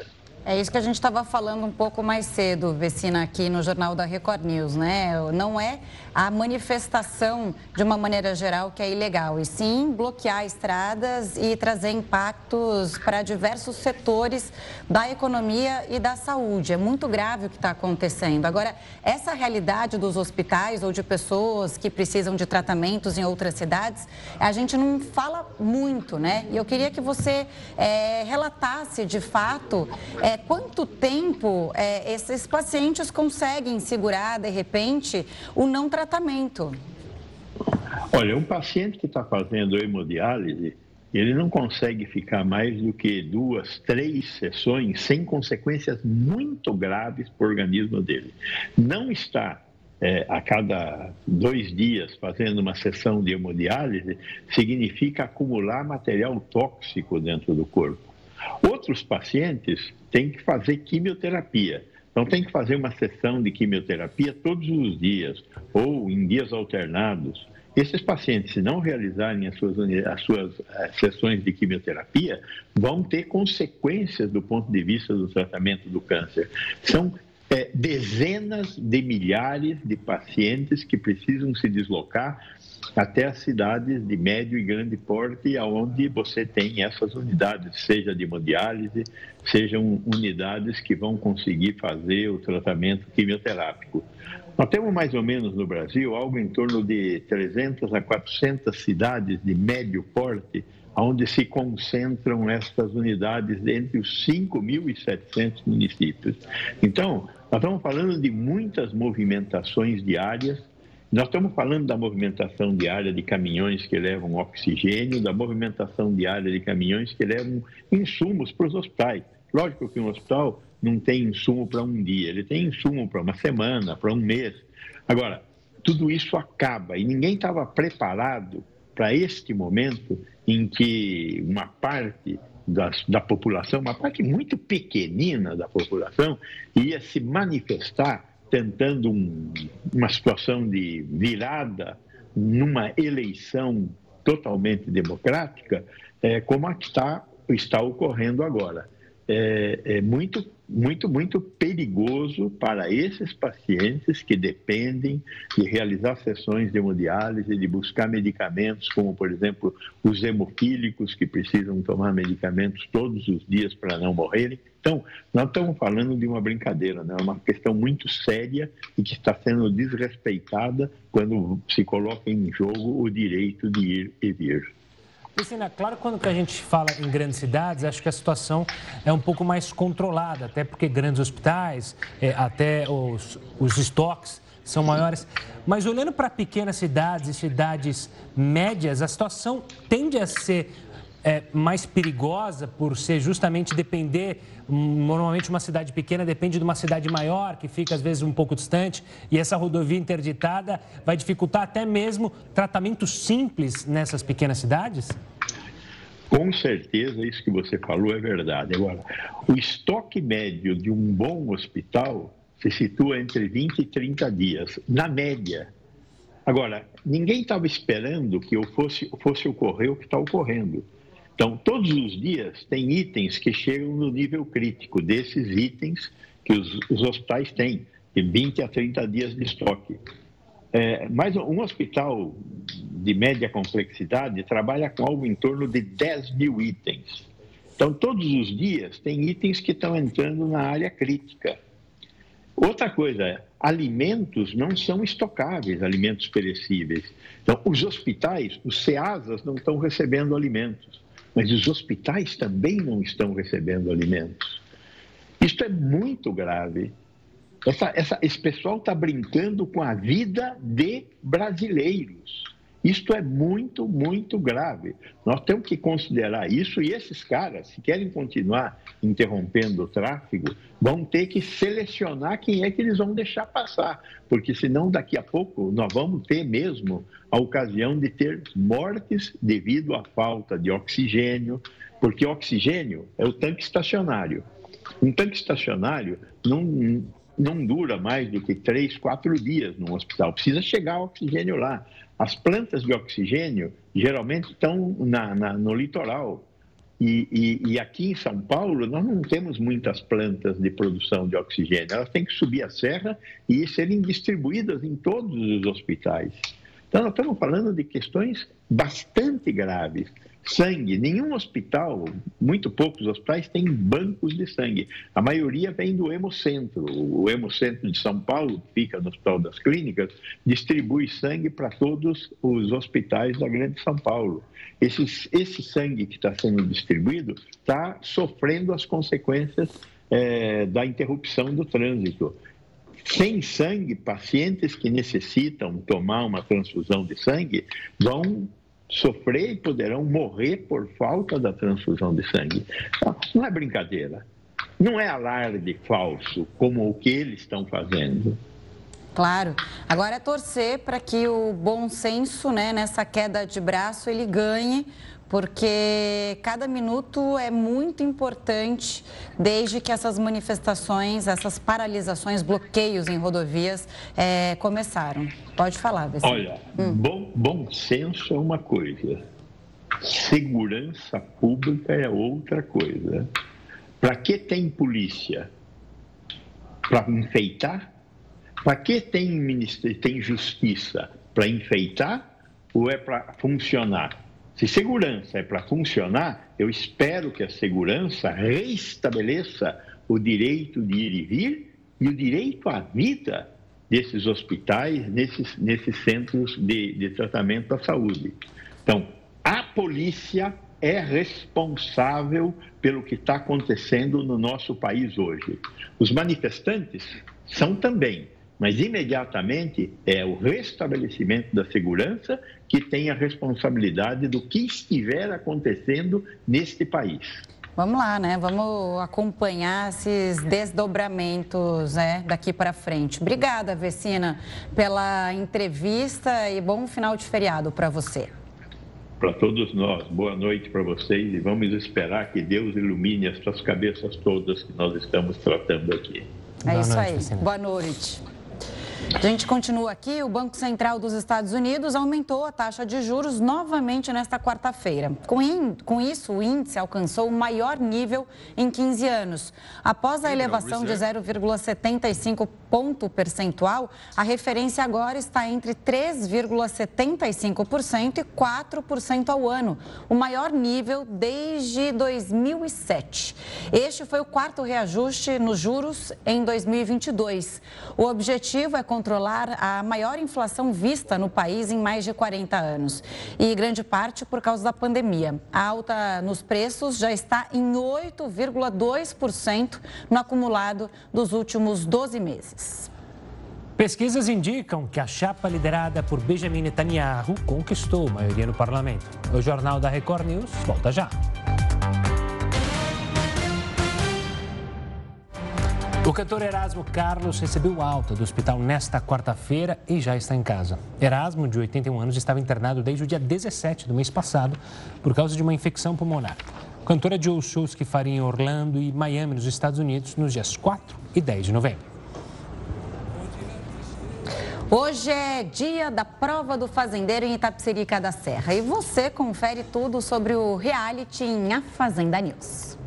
É isso que a gente estava falando um pouco mais cedo, Vecina, aqui no Jornal da Record News, né? Não é a manifestação, de uma maneira geral, que é ilegal, e sim bloquear estradas e trazer impactos para diversos setores da economia e da saúde. É muito grave o que está acontecendo. Agora, essa realidade dos hospitais ou de pessoas que precisam de tratamentos em outras cidades, a gente não fala muito, né? E eu queria que você é, relatasse, de fato... É, é, quanto tempo é, esses pacientes conseguem segurar, de repente, o não tratamento? Olha, um paciente que está fazendo hemodiálise, ele não consegue ficar mais do que duas, três sessões sem consequências muito graves para o organismo dele. Não está é, a cada dois dias fazendo uma sessão de hemodiálise, significa acumular material tóxico dentro do corpo. Outros pacientes têm que fazer quimioterapia. Então, tem que fazer uma sessão de quimioterapia todos os dias ou em dias alternados. Esses pacientes, se não realizarem as suas, as suas sessões de quimioterapia, vão ter consequências do ponto de vista do tratamento do câncer. São é, dezenas de milhares de pacientes que precisam se deslocar até as cidades de médio e grande porte, onde você tem essas unidades, seja de hemodiálise, sejam unidades que vão conseguir fazer o tratamento quimioterápico. Nós temos mais ou menos no Brasil algo em torno de trezentas a quatrocentas cidades de médio porte, onde se concentram estas unidades entre os cinco mil e setecentos municípios. Então, nós estamos falando de muitas movimentações diárias. Nós estamos falando da movimentação diária de caminhões que levam oxigênio, da movimentação diária de caminhões que levam insumos para os hospitais. Lógico que um hospital não tem insumo para um dia, ele tem insumo para uma semana, para um mês. Agora, tudo isso acaba e ninguém estava preparado para este momento em que uma parte da, da população, uma parte muito pequenina da população, ia se manifestar tentando um, uma situação de virada numa eleição totalmente democrática, é, como a que está, está ocorrendo agora. É, é muito, muito, muito perigoso para esses pacientes que dependem de realizar sessões de hemodiálise, de buscar medicamentos, como, por exemplo, os hemofílicos, que precisam tomar medicamentos todos os dias para não morrerem. Então, nós estamos falando de uma brincadeira, né? É uma questão muito séria e que está sendo desrespeitada quando se coloca em jogo o direito de ir e vir. Cristina, claro, quando a gente fala em grandes cidades, acho que a situação é um pouco mais controlada, até porque grandes hospitais, é, até os, os estoques são maiores. Mas olhando para pequenas cidades e cidades médias, a situação tende a ser é, mais perigosa por ser justamente depender... Normalmente uma cidade pequena depende de uma cidade maior, que fica às vezes um pouco distante, e essa rodovia interditada vai dificultar até mesmo tratamento simples nessas pequenas cidades? Com certeza, isso que você falou é verdade. Agora, o estoque médio de um bom hospital se situa entre vinte e trinta dias, na média. Agora, ninguém estava esperando que fosse, fosse ocorrer o que está ocorrendo. Então, todos os dias tem itens que chegam no nível crítico, desses itens que os, os hospitais têm, de vinte a trinta dias de estoque. É, mas um hospital de média complexidade trabalha com algo em torno de dez mil itens. Então, todos os dias tem itens que estão entrando na área crítica. Outra coisa, alimentos não são estocáveis, alimentos perecíveis. Então, os hospitais, os Ceasas não estão recebendo alimentos. Mas os hospitais também não estão recebendo alimentos. Isto é muito grave. Essa, essa, esse pessoal está brincando com a vida de brasileiros. Isto é muito, muito grave. Nós temos que considerar isso e esses caras, se querem continuar interrompendo o tráfego, vão ter que selecionar quem é que eles vão deixar passar, porque senão daqui a pouco nós vamos ter mesmo a ocasião de ter mortes devido à falta de oxigênio, porque oxigênio é o tanque estacionário. Um tanque estacionário não, não dura mais do que três, quatro dias no hospital, precisa chegar oxigênio lá. As plantas de oxigênio geralmente estão na, na, no litoral. E, e, e aqui em São Paulo, nós não temos muitas plantas de produção de oxigênio. Elas têm que subir a serra e serem distribuídas em todos os hospitais. Então, nós estamos falando de questões bastante graves. Sangue. Nenhum hospital, muito poucos hospitais, tem bancos de sangue. A maioria vem do Hemocentro. O Hemocentro de São Paulo, que fica no Hospital das Clínicas, distribui sangue para todos os hospitais da Grande São Paulo. Esse, esse sangue que está sendo distribuído está sofrendo as consequências é, da interrupção do trânsito. Sem sangue, pacientes que necessitam tomar uma transfusão de sangue vão sofrer e poderão morrer por falta da transfusão de sangue. Não é brincadeira, não é alarde falso como o que eles estão fazendo. Claro. Agora é torcer para que o bom senso, né, nessa queda de braço, ele ganhe, porque cada minuto é muito importante, desde que essas manifestações, essas paralisações, bloqueios em rodovias é, começaram. Pode falar, Vecina. Olha, hum. bom, bom senso é uma coisa, segurança pública é outra coisa. Para que tem polícia? Para enfeitar? Para que tem, tem justiça? Para enfeitar ou é para funcionar? Se segurança é para funcionar, eu espero que a segurança restabeleça o direito de ir e vir e o direito à vida desses hospitais, nesses, nesses centros de, de tratamento da saúde. Então, a polícia é responsável pelo que está acontecendo no nosso país hoje. Os manifestantes são também. Mas imediatamente é o restabelecimento da segurança que tem a responsabilidade do que estiver acontecendo neste país. Vamos lá, né? Vamos acompanhar esses desdobramentos, né, daqui para frente. Obrigada, Vecina, pela entrevista e bom final de feriado para você. Para todos nós, boa noite para vocês e vamos esperar que Deus ilumine essas cabeças todas que nós estamos tratando aqui. É isso aí. Boa noite. A gente continua aqui. O Banco Central dos Estados Unidos aumentou a taxa de juros novamente nesta quarta-feira. Com, in... Com isso, o índice alcançou o maior nível em quinze anos. Após a elevação de zero vírgula setenta e cinco ponto percentual, a referência agora está entre três vírgula setenta e cinco por cento e quatro por cento ao ano, o maior nível desde dois mil e sete. Este foi o quarto reajuste nos juros em dois mil e vinte e dois. O objetivo é controlar a maior inflação vista no país em mais de quarenta anos, e grande parte por causa da pandemia. A alta nos preços já está em oito vírgula dois por cento no acumulado dos últimos doze meses. Pesquisas indicam que a chapa liderada por Benjamin Netanyahu conquistou a maioria no parlamento. O Jornal da Record News volta já. O cantor Erasmo Carlos recebeu alta do hospital nesta quarta-feira e já está em casa. Erasmo, de oitenta e um anos, estava internado desde o dia dezessete do mês passado por causa de uma infecção pulmonar. O cantor adiou os shows que faria em Orlando e Miami, nos Estados Unidos, nos dias quatro e dez de novembro. Hoje é dia da prova do fazendeiro em Itapecerica da Serra e você confere tudo sobre o reality em A Fazenda News.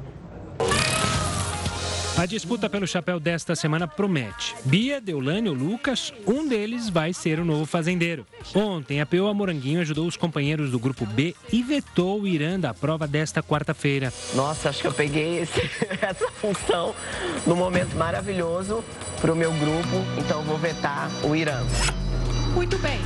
A disputa pelo chapéu desta semana promete. Bia, Deolane ou Lucas, um deles vai ser o novo fazendeiro. Ontem, a P O A Moranguinho ajudou os companheiros do grupo B e vetou o Irã da prova desta quarta-feira. Nossa, acho que eu peguei esse, essa função num momento maravilhoso para o meu grupo, então vou vetar o Irã. Muito bem.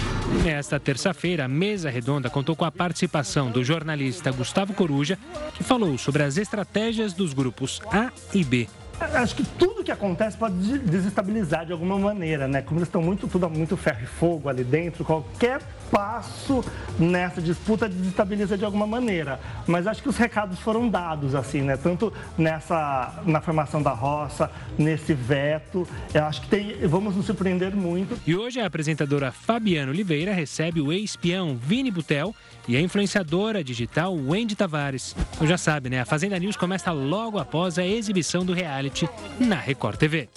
Nesta terça-feira, a mesa redonda contou com a participação do jornalista Gustavo Coruja, que falou sobre as estratégias dos grupos A e B. Acho que tudo que acontece pode desestabilizar de alguma maneira, né? Como eles estão muito, tudo muito ferro e fogo ali dentro, qualquer passo nessa disputa desestabiliza de alguma maneira. Mas acho que os recados foram dados, assim, né? Tanto nessa, na formação da roça, nesse veto. Eu acho que tem, vamos nos surpreender muito. E hoje a apresentadora Fabiana Oliveira recebe o ex-peão Vini Butel e a influenciadora digital Wendy Tavares. Então já sabe, né? A Fazenda News começa logo após a exibição do reality na Record T V.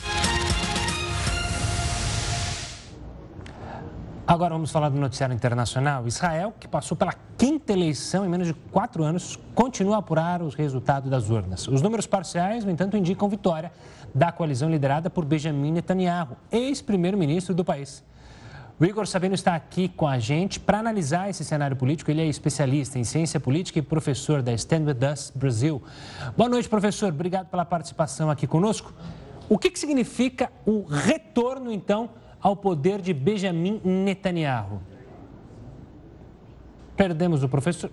Agora vamos falar do noticiário internacional. Israel, que passou pela quinta eleição em menos de quatro anos, continua a apurar os resultados das urnas. Os números parciais, no entanto, indicam vitória da coalizão liderada por Benjamin Netanyahu, ex-primeiro-ministro do país. O Igor Sabino está aqui com a gente para analisar esse cenário político. Ele é especialista em ciência política e professor da Stand With Us Brasil. Boa noite, professor. Obrigado pela participação aqui conosco. O que, que significa o retorno, então, ao poder de Benjamin Netanyahu? Perdemos o professor.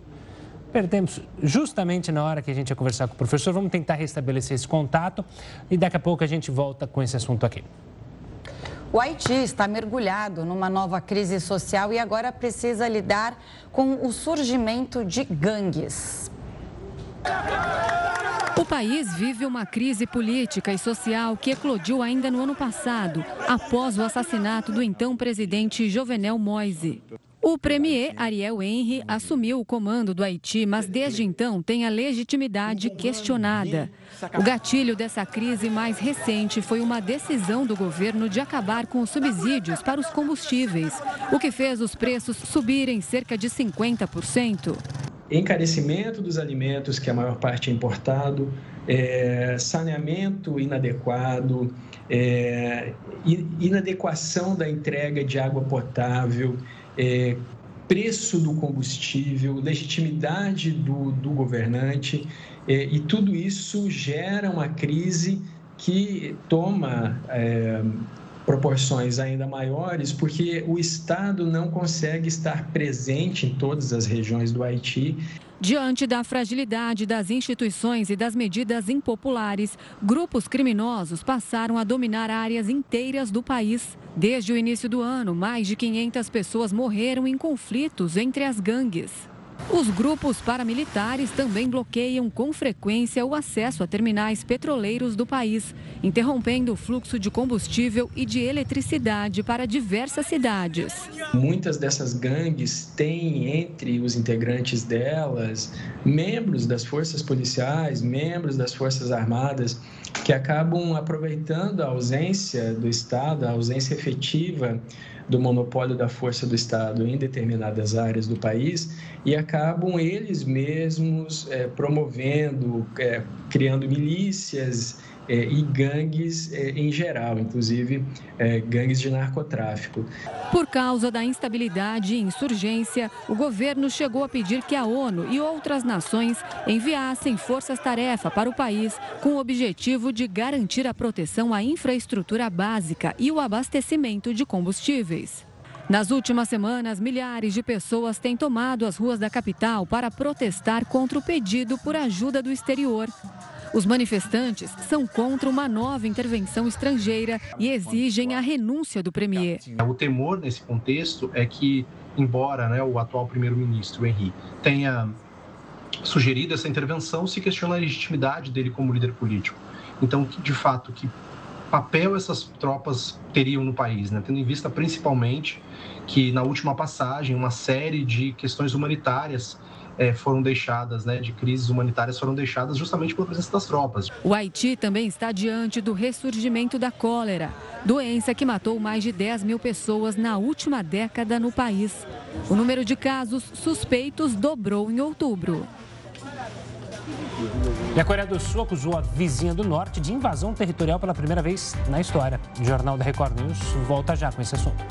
perdemos justamente na hora que a gente ia conversar com o professor. Vamos tentar restabelecer esse contato e daqui a pouco a gente volta com esse assunto aqui. O Haiti está mergulhado numa nova crise social e agora precisa lidar com o surgimento de gangues. O país vive uma crise política e social que eclodiu ainda no ano passado, após o assassinato do então presidente Jovenel Moïse. O premier Ariel Henry assumiu o comando do Haiti, mas desde então tem a legitimidade questionada. O gatilho dessa crise mais recente foi uma decisão do governo de acabar com os subsídios para os combustíveis, o que fez os preços subirem cerca de cinquenta por cento. Encarecimento dos alimentos, que a maior parte é importado, é, saneamento inadequado, é, inadequação da entrega de água potável, é, preço do combustível, legitimidade do, do governante, é, e tudo isso gera uma crise que toma é, proporções ainda maiores, porque o Estado não consegue estar presente em todas as regiões do Haiti. Diante da fragilidade das instituições e das medidas impopulares, grupos criminosos passaram a dominar áreas inteiras do país. Desde o início do ano, mais de quinhentas pessoas morreram em conflitos entre as gangues. Os grupos paramilitares também bloqueiam com frequência o acesso a terminais petroleiros do país, interrompendo o fluxo de combustível e de eletricidade para diversas cidades. Muitas dessas gangues têm entre os integrantes delas membros das forças policiais, membros das forças armadas, que acabam aproveitando a ausência do Estado, a ausência efetiva do monopólio da força do Estado em determinadas áreas do país e acabam eles mesmos é, promovendo, é, criando milícias é, e gangues é, em geral, inclusive é, gangues de narcotráfico. Por causa da instabilidade e insurgência, o governo chegou a pedir que a ONU e outras nações enviassem forças-tarefa para o país com o objetivo de garantir a proteção à infraestrutura básica e o abastecimento de combustível. Nas últimas semanas, milhares de pessoas têm tomado as ruas da capital para protestar contra o pedido por ajuda do exterior. Os manifestantes são contra uma nova intervenção estrangeira e exigem a renúncia do premier. O temor nesse contexto é que, embora né, o atual primeiro-ministro, Henri, tenha sugerido essa intervenção, se questiona a legitimidade dele como líder político. Então, de fato, que papel essas tropas teriam no país, né? Tendo em vista principalmente que na última passagem uma série de questões humanitárias eh, foram deixadas, né, de crises humanitárias foram deixadas justamente pela presença das tropas. O Haiti também está diante do ressurgimento da cólera, doença que matou mais de dez mil pessoas na última década no país. O número de casos suspeitos dobrou em outubro. E a Coreia do Sul acusou a vizinha do Norte de invasão territorial pela primeira vez na história. O Jornal da Record News volta já com esse assunto.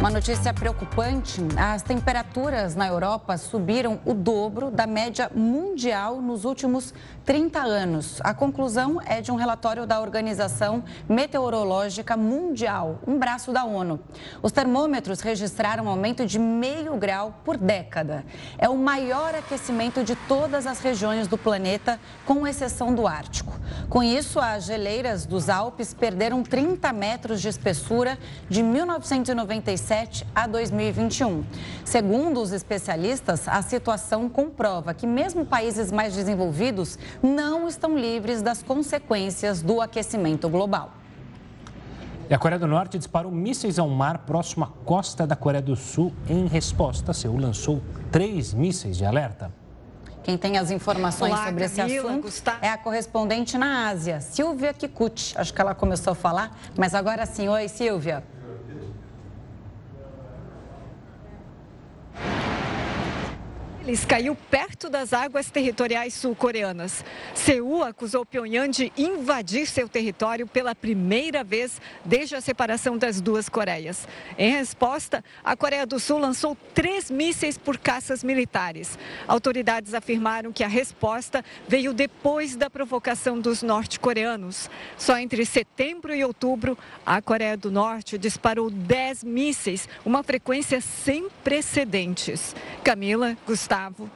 Uma notícia preocupante, as temperaturas na Europa subiram o dobro da média mundial nos últimos trinta anos. A conclusão é de um relatório da Organização Meteorológica Mundial, um braço da ONU. Os termômetros registraram um aumento de meio grau por década. É o maior aquecimento de todas as regiões do planeta, com exceção do Ártico. Com isso, as geleiras dos Alpes perderam trinta metros de espessura de mil novecentos e noventa e sete a dois mil e vinte e um. Segundo os especialistas, a situação comprova que mesmo países mais desenvolvidos não estão livres das consequências do aquecimento global. E a Coreia do Norte disparou mísseis ao mar próximo à costa da Coreia do Sul. Em resposta, Seul lançou três mísseis de alerta. Quem tem as informações Olá, sobre esse Camila, assunto Gustavo. É a correspondente na Ásia, Silvia Kikuchi. Acho que ela começou a falar, mas agora sim. Oi, Silvia. deles caiu perto das águas territoriais sul-coreanas. Seul acusou Pyongyang de invadir seu território pela primeira vez desde a separação das duas Coreias. Em resposta, a Coreia do Sul lançou três mísseis por caças militares. Autoridades afirmaram que a resposta veio depois da provocação dos norte-coreanos. Só entre setembro e outubro, a Coreia do Norte disparou dez mísseis, uma frequência sem precedentes. Camila, Gustavo.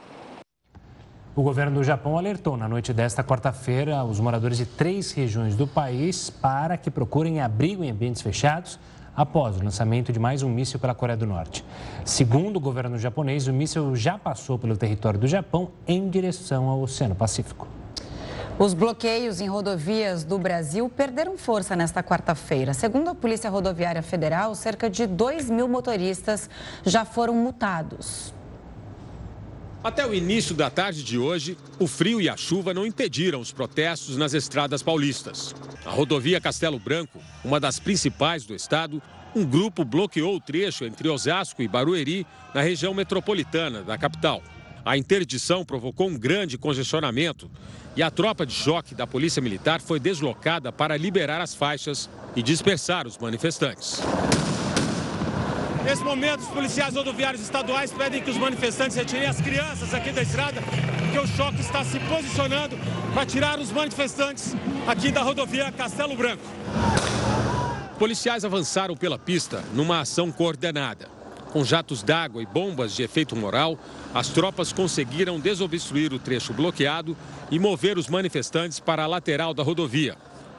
O governo do Japão alertou na noite desta quarta-feira os moradores de três regiões do país para que procurem abrigo em ambientes fechados após o lançamento de mais um míssil pela Coreia do Norte. Segundo o governo japonês, o míssil já passou pelo território do Japão em direção ao Oceano Pacífico. Os bloqueios em rodovias do Brasil perderam força nesta quarta-feira. Segundo a Polícia Rodoviária Federal, cerca de dois mil motoristas já foram multados. Até o início da tarde de hoje, o frio e a chuva não impediram os protestos nas estradas paulistas. A rodovia Castelo Branco, uma das principais do estado, um grupo bloqueou o trecho entre Osasco e Barueri, na região metropolitana da capital. A interdição provocou um grande congestionamento e a tropa de choque da Polícia Militar foi deslocada para liberar as faixas e dispersar os manifestantes. Nesse momento, os policiais rodoviários estaduais pedem que os manifestantes retirem as crianças aqui da estrada, porque o choque está se posicionando para tirar os manifestantes aqui da rodovia Castelo Branco. Policiais avançaram pela pista numa ação coordenada. Com jatos d'água e bombas de efeito moral, as tropas conseguiram desobstruir o trecho bloqueado e mover os manifestantes para a lateral da rodovia.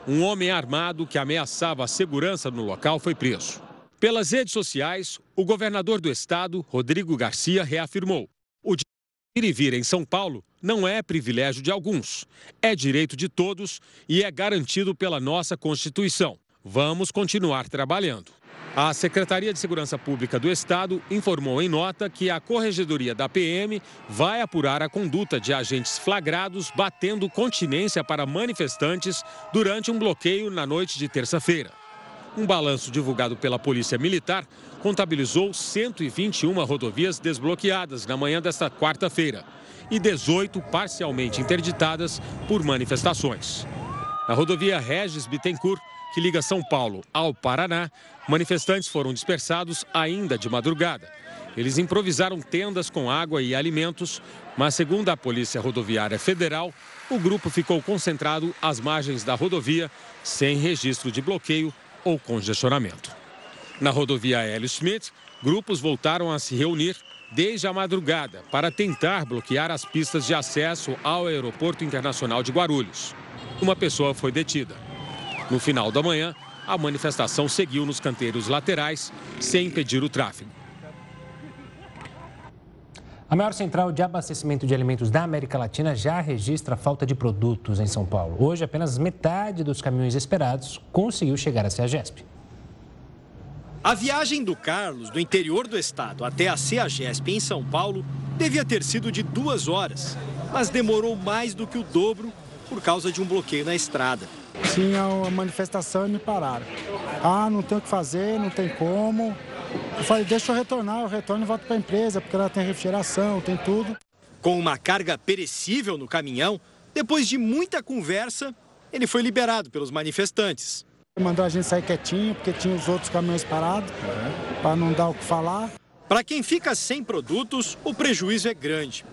Um homem armado que ameaçava a segurança no local foi preso. Pelas redes sociais, o governador do estado, Rodrigo Garcia, reafirmou: o direito de ir e vir em São Paulo não é privilégio de alguns, é direito de todos e é garantido pela nossa Constituição. Vamos continuar trabalhando. A Secretaria de Segurança Pública do Estado informou em nota que a Corregedoria da P M vai apurar a conduta de agentes flagrados batendo continência para manifestantes durante um bloqueio na noite de terça-feira. Um balanço divulgado pela Polícia Militar contabilizou cento e vinte e uma rodovias desbloqueadas na manhã desta quarta-feira e dezoito parcialmente interditadas por manifestações. Na rodovia Régis Bittencourt, que liga São Paulo ao Paraná, manifestantes foram dispersados ainda de madrugada. Eles improvisaram tendas com água e alimentos, mas segundo a Polícia Rodoviária Federal, o grupo ficou concentrado às margens da rodovia, sem registro de bloqueio ou congestionamento. Na rodovia Hélio Schmidt, grupos voltaram a se reunir desde a madrugada para tentar bloquear as pistas de acesso ao Aeroporto Internacional de Guarulhos. Uma pessoa foi detida. No final da manhã, a manifestação seguiu nos canteiros laterais, sem impedir o tráfego. A maior central de abastecimento de alimentos da América Latina já registra falta de produtos em São Paulo. Hoje, apenas metade dos caminhões esperados conseguiu chegar à CEAGESP. A viagem do Carlos, do interior do estado, até a CEAGESP em São Paulo, devia ter sido de duas horas, mas demorou mais do que o dobro por causa de um bloqueio na estrada. Tinha uma manifestação e me pararam. Ah, não tem o que fazer, não tem como. Eu falei, deixa eu retornar, eu retorno e volto para a empresa, porque ela tem refrigeração, tem tudo. Com uma carga perecível no caminhão, depois de muita conversa, ele foi liberado pelos manifestantes. Mandou a gente sair quietinho, porque tinha os outros caminhões parados, uhum. para não dar o que falar. Para quem fica sem produtos, o prejuízo é grande.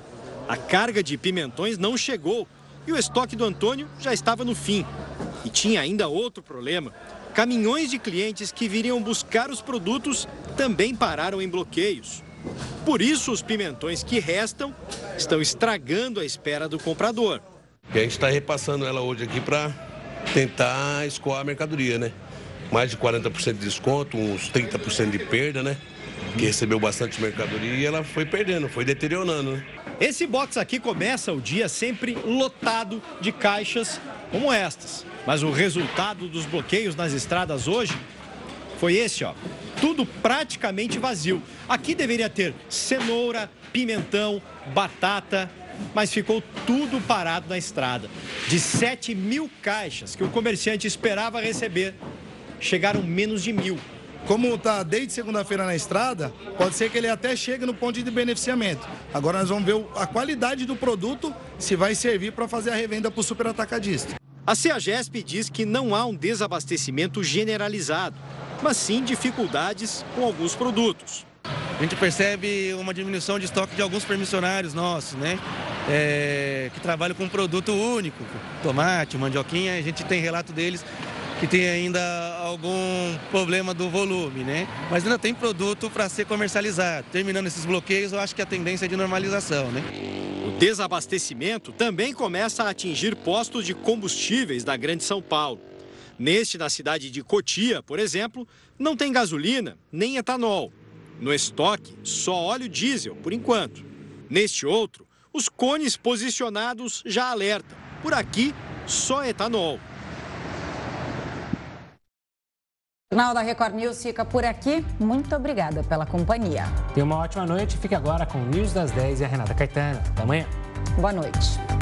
A carga de pimentões não chegou e o estoque do Antônio já estava no fim. E tinha ainda outro problema. Caminhões de clientes que viriam buscar os produtos também pararam em bloqueios. Por isso, os pimentões que restam estão estragando a espera do comprador. E a gente está repassando ela hoje aqui para tentar escoar a mercadoria, né? Mais de quarenta por cento de desconto, uns trinta por cento de perda, né? Que recebeu bastante mercadoria e ela foi perdendo, foi deteriorando, né? Esse box aqui começa o dia sempre lotado de caixas como estas. Mas o resultado dos bloqueios nas estradas hoje foi esse, ó. Tudo praticamente vazio. Aqui deveria ter cenoura, pimentão, batata, mas ficou tudo parado na estrada. De sete mil caixas que o comerciante esperava receber, chegaram menos de mil. Como está desde segunda-feira na estrada, pode ser que ele até chegue no ponto de beneficiamento. Agora nós vamos ver a qualidade do produto, se vai servir para fazer a revenda para o superatacadista. A CEAGESP diz que não há um desabastecimento generalizado, mas sim dificuldades com alguns produtos. A gente percebe uma diminuição de estoque de alguns permissionários nossos, né? É, que trabalham com um produto único, tomate, mandioquinha, a gente tem relato deles que tem ainda algum problema do volume, né? Mas ainda tem produto para ser comercializado. Terminando esses bloqueios, eu acho que a tendência é de normalização, né? O desabastecimento também começa a atingir postos de combustíveis da Grande São Paulo. Neste, na cidade de Cotia, por exemplo, não tem gasolina nem etanol. No estoque, só óleo diesel, por enquanto. Neste outro, os cones posicionados já alertam. Por aqui, só etanol. O Jornal da Record News fica por aqui. Muito obrigada pela companhia. Tenha uma ótima noite. Fique agora com o News das dez e a Renata Caetano. Até amanhã. Boa noite.